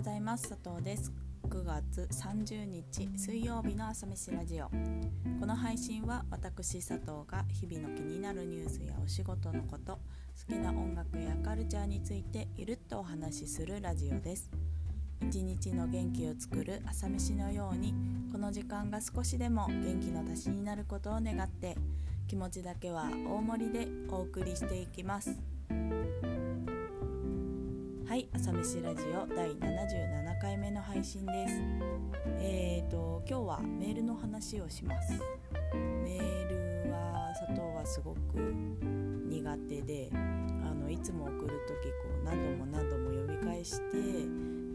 ございます。佐藤です。9月30日水曜日の朝飯ラジオ。この配信は私佐藤が日々の気になるニュースやお仕事のこと、好きな音楽やカルチャーについてゆるっとお話しするラジオです。一日の元気を作る朝飯のように、この時間が少しでも元気の足しになることを願って、気持ちだけは大盛りでお送りしていきます。はい、朝飯ラジオ第77回目の配信です。今日はメールの話をします。メールは佐藤はすごく苦手で、いつも送るとき何度も読み返して、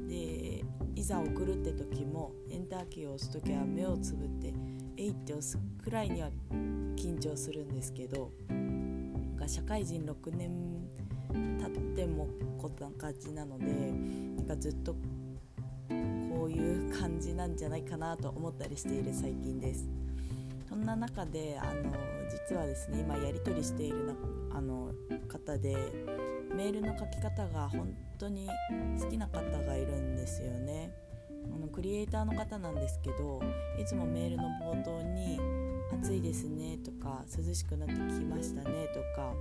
でいざ送るって時もエンターキーを押すときは目をつぶってえいって押すくらいには緊張するんですけど、なんか社会人6年経ってもこんな感じなので、なんかずっとこういう感じなんじゃないかなと思ったりしている最近です。そんな中で実はですね、今やり取りしている方で、メールの書き方が本当に好きな方がいるんですよね。クリエイターの方なんですけど、いつもメールの冒頭に暑いですねとか、涼しくなってきましたねとか、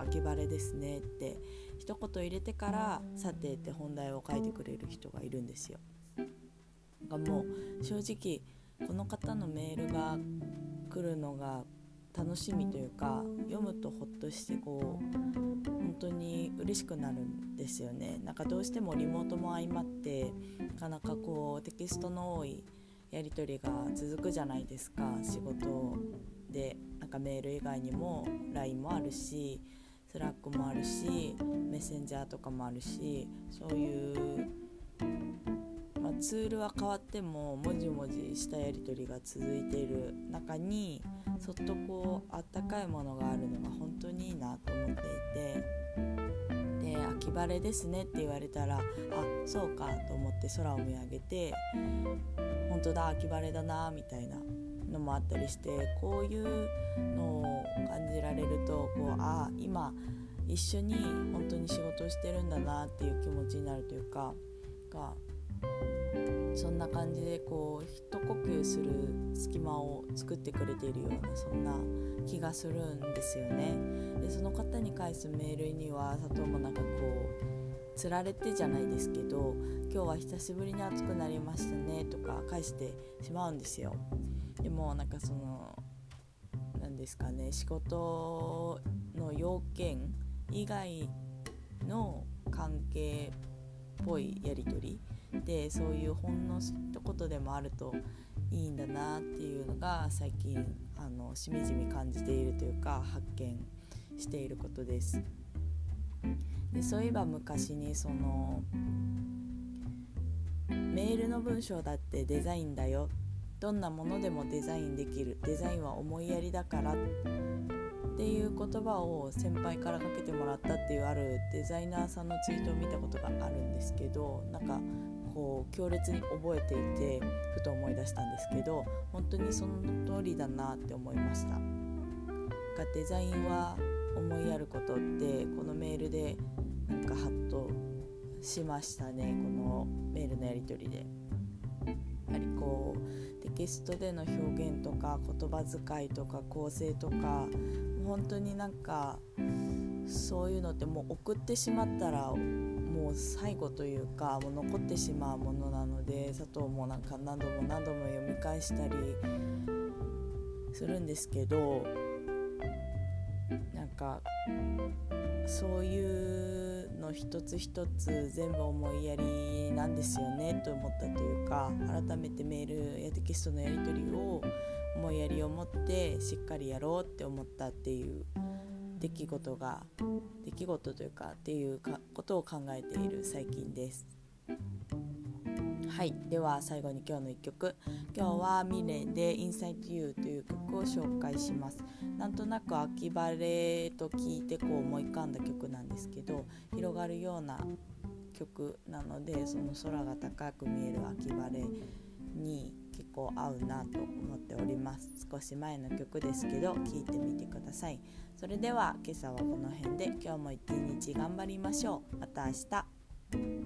秋晴れですねって一言入れてから、さてって本題を書いてくれる人がいるんですよ。なんかもう正直この方のメールが来るのが楽しみというか、読むとほっとしてこう本当に嬉しくなるんですよね。なんかどうしてもリモートも相まって、なかなかこうテキストの多いやり取りが続くじゃないですか。仕事でなんかメール以外にも LINE もあるし、スラックもあるし、メッセンジャーとかもあるし、そういう、ツールは変わってももじもじしたやり取りが続いている中に、そっとこうあったかいものがあるのが本当にいいなと思っていて、で秋晴れですねって言われたら、あ、そうかと思って空を見上げて、本当だ秋晴れだなみたいなのもあったりして、こういうのを感じられると、こうあ、今一緒に本当に仕事をしてるんだなっていう気持ちになるというか、そんな感じでこう一呼吸する隙間を作ってくれているような、そんな気がするんですよね。でその方に返すメールには、佐藤もなんかこうつられてじゃないですけど、今日は久しぶりに暑くなりましたねとか返してしまうんですよ。でもなんかそのなんですかね、仕事の要件以外の関係っぽいやり取りで、そういうほんの一言でもあるといいんだなっていうのが最近しみじみ感じているというか、発見していることです。でそういえば昔にそのメールの文章だってデザインだよ、どんなものでもデザインできる、デザインは思いやりだからっていう言葉を先輩からかけてもらったっていう、あるデザイナーさんのツイートを見たことがあるんですけど、なんかこう強烈に覚えていてふと思い出したんですけど、本当にその通りだなって思いました。デザインは思いやることって、このメールでなんかハッとしましたね。このメールのやり取りで、やはりこうテキストでの表現とか言葉遣いとか構成とか、本当になんかそういうのってもう送ってしまったらもう最後というか、もう残ってしまうものなので、佐藤もなんか何度も読み返したりするんですけど、なんかそういうの一つ一つ全部思いやりなんですよねと思ったというか、改めてメールやテキストのやり取りを思いやりを持ってしっかりやろうって思ったっていう出来事というかっていうことを考えている最近です。はい、では最後に今日の1曲、今日はmiletでinside youという曲を紹介します。なんとなく秋晴れと聞いてこう思い浮かんだ曲なんですけど、広がるような曲なので、その空が高く見える秋晴れに結構合うなと思っております。少し前の曲ですけど聴いてみてください。それでは今朝はこの辺で、今日も一日頑張りましょう。また明日。